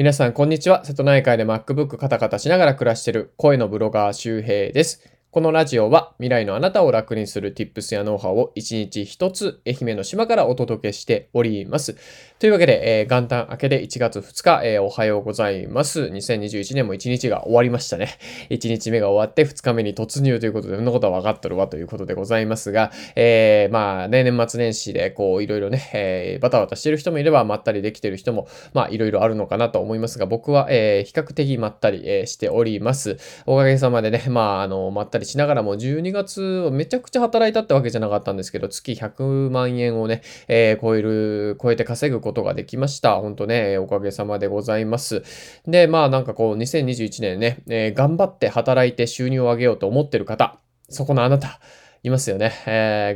皆さん、こんにちは。瀬戸内海で MacBook カタカタしながら暮らしてる声のブロガー周平です。このラジオは未来のあなたを楽にする Tips やノウハウを1日1つ愛媛の島からお届けしております。というわけで、元旦明けで1月2日、おはようございます。2021年も1日が終わりましたね。1日目が終わって2日目に突入ということで、そんなことは分かっとるわということでございますが、まあね、年末年始でこういろいろね、バタバタしてる人もいればまったりできてる人もまあいろいろあるのかなと思いますが、僕は、比較的まったり、しております。おかげさまでね、まあまったりしながらも12月めちゃくちゃ働いたってわけじゃなかったんですけど、月100万円をね、超えて稼ぐことができました。本当ね、おかげさまでございます。で、まあなんかこう2021年ね、頑張って働いて収入を上げようと思ってる方、そこのあなたいますよね。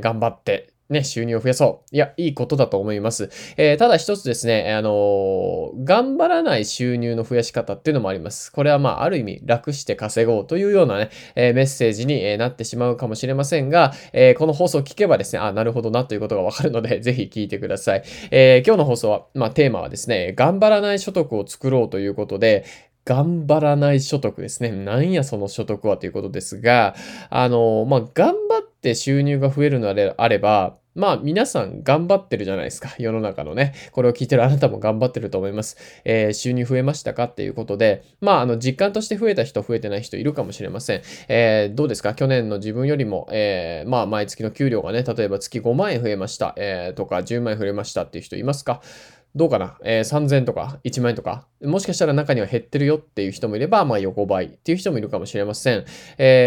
頑張ってね、収入を増やそう。いや、いいことだと思います。ただ一つですね、頑張らない収入の増やし方っていうのもあります。これはまあ、ある意味、楽して稼ごうというようなね、メッセージになってしまうかもしれませんが、この放送を聞けばですね、あ、なるほどなということがわかるので、ぜひ聞いてください。今日の放送は、まあ、テーマはですね、頑張らない所得を作ろうということで、頑張らない所得ですね。なんやその所得はということですが、まあ、頑張って収入が増えるのであれば、まあ皆さん頑張ってるじゃないですか。世の中のね、これを聞いてるあなたも頑張ってると思います。収入増えましたかっていうことで、まあ実感として増えた人増えてない人いるかもしれません。どうですか？去年の自分よりも、まあ毎月の給料がね、例えば月5万円増えました、とか10万円増えましたっていう人いますか？どうかな、3000とか1万円とか、もしかしたら中には減ってるよっていう人もいれば、まあ横ばいっていう人もいるかもしれません。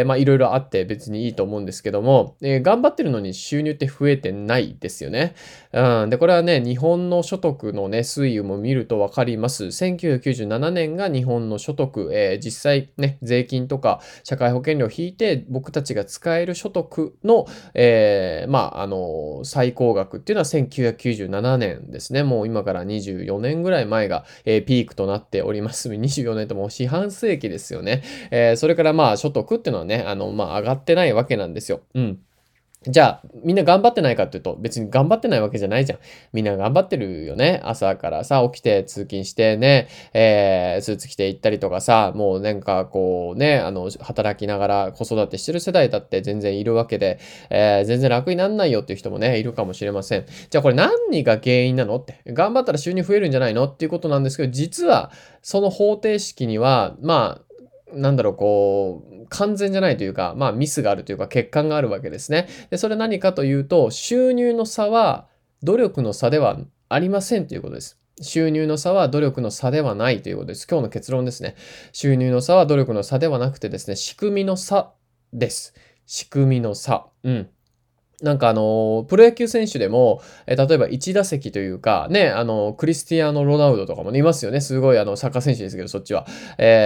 まあいろいろあって別にいいと思うんですけども、頑張ってるのに収入って増えてないですよね。うん。で、これはね、日本の所得のね、推移も見るとわかります。1997年が日本の所得、実際ね、税金とか社会保険料を引いて僕たちが使える所得の、まあ最高額っていうのは1997年ですね。もう今から24年ぐらい前が、ピークとなっております。24年ともう四半世紀ですよね。それからまあ所得っていうのはね、まあ上がってないわけなんですよ。うん。じゃあ、みんな頑張ってないかっていうと、別に頑張ってないわけじゃないじゃん。みんな頑張ってるよね。朝からさ、起きて通勤してね、スーツ着て行ったりとかさ、もうなんかこうね、働きながら子育てしてる世代だって全然いるわけで、全然楽になんないよっていう人もね、いるかもしれません。じゃあこれ何が原因なのって、頑張ったら収入増えるんじゃないのっていうことなんですけど、実はその方程式には、まあ、なんだろう、完全じゃないというか、まあミスがあるというか欠陥があるわけですね。で、それ何かというと、収入の差は努力の差ではありませんということです。収入の差は努力の差ではないということです。今日の結論ですね。収入の差は努力の差ではなくてですね、仕組みの差です。仕組みの差。うん。なんかプロ野球選手でも、例えば1打席というか、ね、クリスティアーノ・ロナウドとかもね、いますよね。すごいサッカー選手ですけど、そっちは。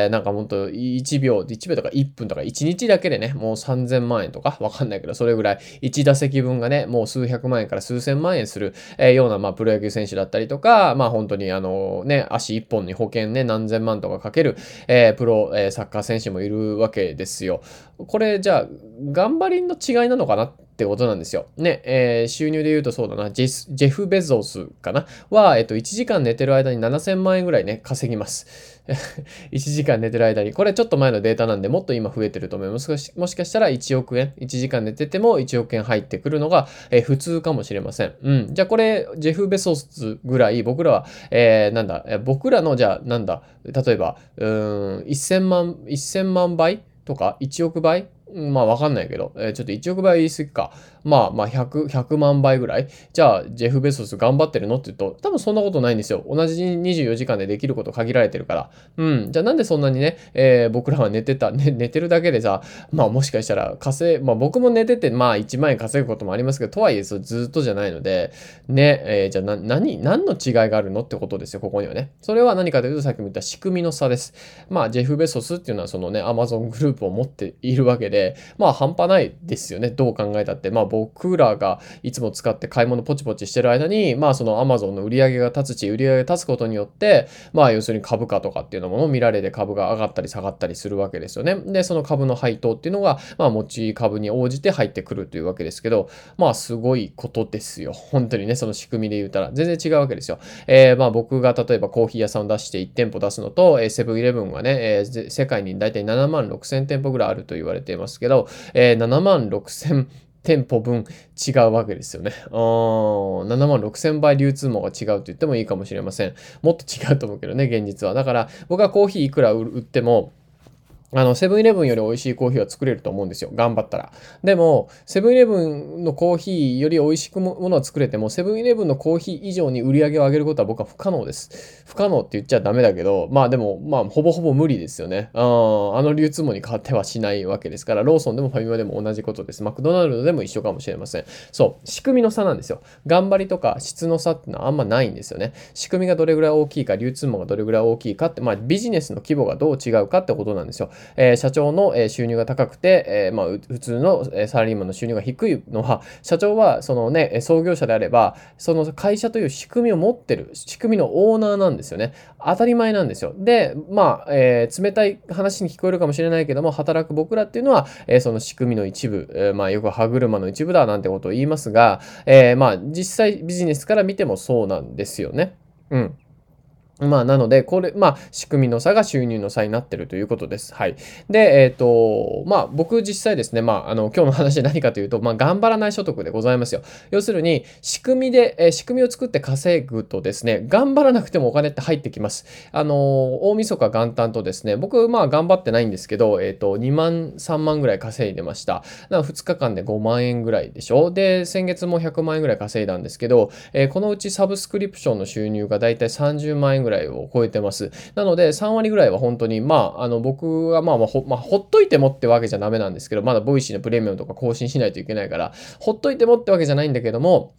なんかほんと1秒とか1分とか1日だけでね、もう3000万円とか、わかんないけど、それぐらい1打席分がね、もう数百万円から数千万円する、ような、まあ、プロ野球選手だったりとか、まあ、本当にね、足1本に保険ね、何千万とかかける、プロ、サッカー選手もいるわけですよ。これ、じゃあ、頑張りの違いなのかなってことなんですよ。ね、収入で言うとそうだな、ジェフ・ベゾスかなは、1時間寝てる間に7000万円ぐらいね、稼ぎます。1時間寝てる間に、これちょっと前のデータなんで、もっと今増えてると思います。もしかしたら1億円、1時間寝てても1億円入ってくるのが、普通かもしれません。うん。じゃあこれ、ジェフ・ベゾスぐらい、僕らは、僕らの、じゃあなんだ、例えば、1000万倍とか1億倍まあわかんないけど、ちょっと1億倍言い過ぎか。まあ100万倍ぐらい。じゃあ、ジェフ・ベソス頑張ってるのって言うと、多分そんなことないんですよ。同じ24時間でできること限られてるから。うん。じゃあなんでそんなにね、僕らは寝てるだけでさ、まあもしかしたらまあ僕も寝てて、まあ1万円稼ぐこともありますけど、とはいえずっとじゃないので、ね、じゃあ何の違いがあるのってことですよ、ここにはね。それは何かというと、さっきも言った仕組みの差です。まあ、ジェフ・ベソスっていうのはそのね、アマゾングループを持っているわけで、で、まあ半端ないですよね、どう考えたって。まあ僕らがいつも使って買い物ポチポチしてる間に、まあその Amazon の売り上げが立つし、売り上げが立つことによって、まあ要するに株価とかっていうのも見られて株が上がったり下がったりするわけですよね。で、その株の配当っていうのが、まあ持ち株に応じて入ってくるというわけですけど、まあすごいことですよ。本当にね、その仕組みで言ったら全然違うわけですよ。まあ僕が例えばコーヒー屋さんを出して1店舗出すのと、セブンイレブンがね、世界に大体76000店舗ぐらいあると言われていますけど、76000店舗分違うわけですよね。76000倍流通網が違うと言ってもいいかもしれません。もっと違うと思うけどね、現実は。だから僕はコーヒーいくら売っても、セブンイレブンより美味しいコーヒーは作れると思うんですよ。頑張ったら。でも、セブンイレブンのコーヒーより美味しくものは作れても、セブンイレブンのコーヒー以上に売り上げを上げることは僕は不可能です。不可能って言っちゃダメだけど、まあでも、まあほぼほぼ無理ですよね。あの流通網に変わってはしないわけですから、ローソンでもファミマでも同じことです。マクドナルドでも一緒かもしれません。そう、仕組みの差なんですよ。頑張りとか質の差ってのはあんまないんですよね。仕組みがどれぐらい大きいか、流通網がどれぐらい大きいかって、まあビジネスの規模がどう違うかってことなんですよ。社長の収入が高くて、まあ、普通のサラリーマンの収入が低いのは、社長はその、ね、創業者であれば、その会社という仕組みを持ってる、仕組みのオーナーなんですよね。当たり前なんですよ。で、まあ、冷たい話に聞こえるかもしれないけども、働く僕らっていうのは、その仕組みの一部、まあ、よく歯車の一部だなんてことを言いますが、まあ、実際ビジネスから見てもそうなんですよね。うん。まあ、なので、これ、まあ、仕組みの差が収入の差になってるということです。はい。で、まあ、僕実際ですね、まあ、今日の話何かというと、まあ、頑張らない所得でございますよ。要するに、仕組みを作って稼ぐとですね、頑張らなくてもお金って入ってきます。大晦日元旦とですね、僕、まあ、頑張ってないんですけど、2万、3万ぐらい稼いでました。だから2日間で5万円ぐらいでしょ。で、先月も100万円ぐらい稼いだんですけど、このうちサブスクリプションの収入がだいたい30万円ぐらいぐらいを超えてます。なので3割ぐらいは本当に、まあ、僕はほっといてもってわけじゃダメなんですけど、まだボイシーのプレミアムとか更新しないといけないから、ほっといてもってわけじゃないんだけども、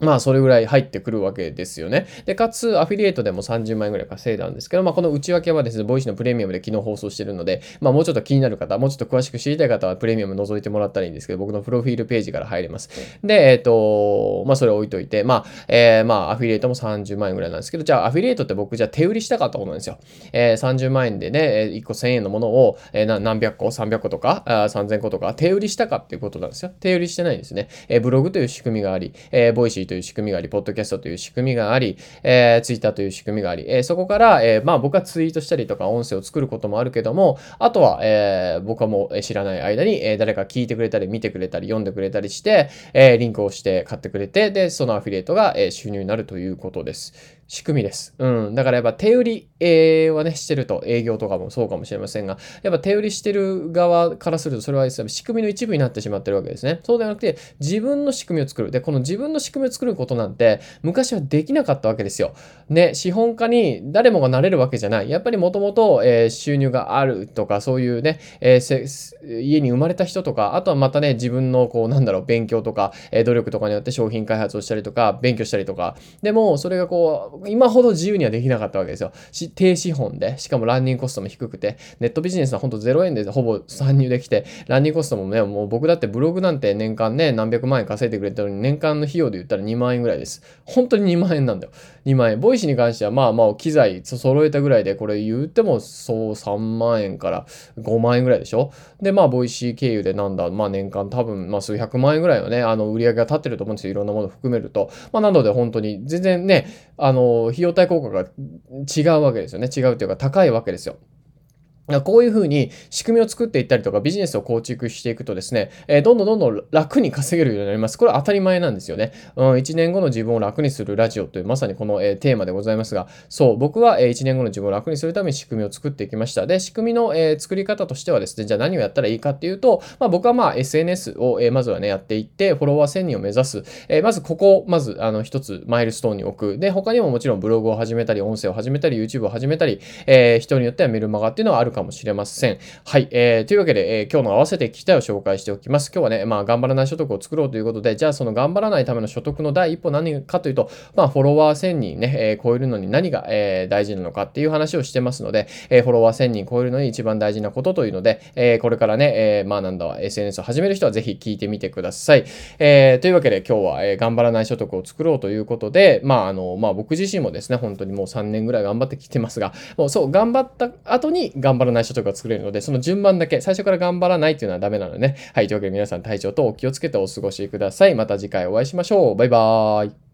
まあ、それぐらい入ってくるわけですよね。で、かつ、アフィリエイトでも30万円ぐらい稼いだんですけど、まあ、この内訳はですね、ボイシーのプレミアムで昨日放送してるので、まあ、もうちょっと気になる方、もうちょっと詳しく知りたい方は、プレミアム覗いてもらったらいいんですけど、僕のプロフィールページから入れます。で、まあ、それ置いといて、まあ、まあ、アフィリエイトも30万円ぐらいなんですけど、じゃあ、アフィリエイトって僕、じゃあ、手売りしたかったことなんですよ。30万円でね、1個1000円のものを、何百個、300個とか、3000個とか、手売りしたかっていうことなんですよ。手売りしてないんですね。ブログという仕組みがあり、ボイシーという仕組みがあり、ポッドキャストという仕組みがあり、ツイッターという仕組みがあり、そこから、まあ僕はツイートしたりとか音声を作ることもあるけども、あとは、僕はもう知らない間に、誰か聞いてくれたり、見てくれたり、読んでくれたりして、リンクをして買ってくれて、で、そのアフィリエイトが、収入になるということです。仕組みです。うん。だからやっぱ手売り、はね、してると、営業とかもそうかもしれませんが、やっぱ手売りしてる側からすると、それはですね、仕組みの一部になってしまってるわけですね。そうではなくて、自分の仕組みを作る。で、この自分の仕組みを作ることなんて、昔はできなかったわけですよ。ね、資本家に誰もがなれるわけじゃない。やっぱりもともと収入があるとか、そういうね、家に生まれた人とか、あとはまたね、自分のこう、なんだろう、勉強とか、努力とかによって商品開発をしたりとか、勉強したりとか、でも、それがこう、今ほど自由にはできなかったわけですよ。低資本で、しかもランニングコストも低くて、ネットビジネスはほんと0円でほぼ参入できて、ランニングコストもね、もう僕だってブログなんて年間ね、何百万円稼いでくれたのに、年間の費用で言ったら2万円ぐらいです。本当に2万円なんだよ。2万円。ボイシーに関しては、まあまあ、機材揃えたぐらいで、これ言っても、そう3万円から5万円ぐらいでしょ。で、まあ、ボイシー経由でなんだ、まあ年間多分、まあ数百万円ぐらいのね、売り上げが立ってると思うんですよ。いろんなもの含めると。まあ、なので本当に、全然ね、費用対効果が違うわけですよね。違うというか高いわけですよ。こういうふうに仕組みを作っていったりとかビジネスを構築していくとですね、どんどん楽に稼げるようになります。これは当たり前なんですよね。1年後の自分を楽にするラジオというまさにこの、テーマでございますが、そう、僕は、1年後の自分を楽にするために仕組みを作っていきました。で、仕組みの、作り方としてはですね、じゃあ何をやったらいいかっていうと、まあ僕はまあ SNS を、まずはね、やっていって、フォロワー1000人を目指す。まずここを、まず一つマイルストーンに置く。で、他にももちろんブログを始めたり、音声を始めたり、YouTube を始めたり、人によってはメルマガっていうのはあるかかもしれません。はい。というわけで、今日の合わせて聞きたいを紹介しておきます。今日はね、頑張らない所得を作ろうということで、じゃあその頑張らないための所得の第一歩何かというと、フォロワー1000人ね、超えるのに何が、大事なのかっていう話をしてますので、フォロワー1000人超えるのに一番大事なことというので、これからね、SNS を始める人はぜひ聞いてみてください。というわけで今日は、頑張らない所得を作ろうということで、僕自身もですね、本当にもう3年ぐらい頑張ってきてますが、もうそう、頑張った後に頑張らない所得が作れるので、その順番だけ、最初から頑張らないっていうのはダメなのでね。はい、というわけで皆さん体調とお気をつけてお過ごしください。また次回お会いしましょう。バイバーイ。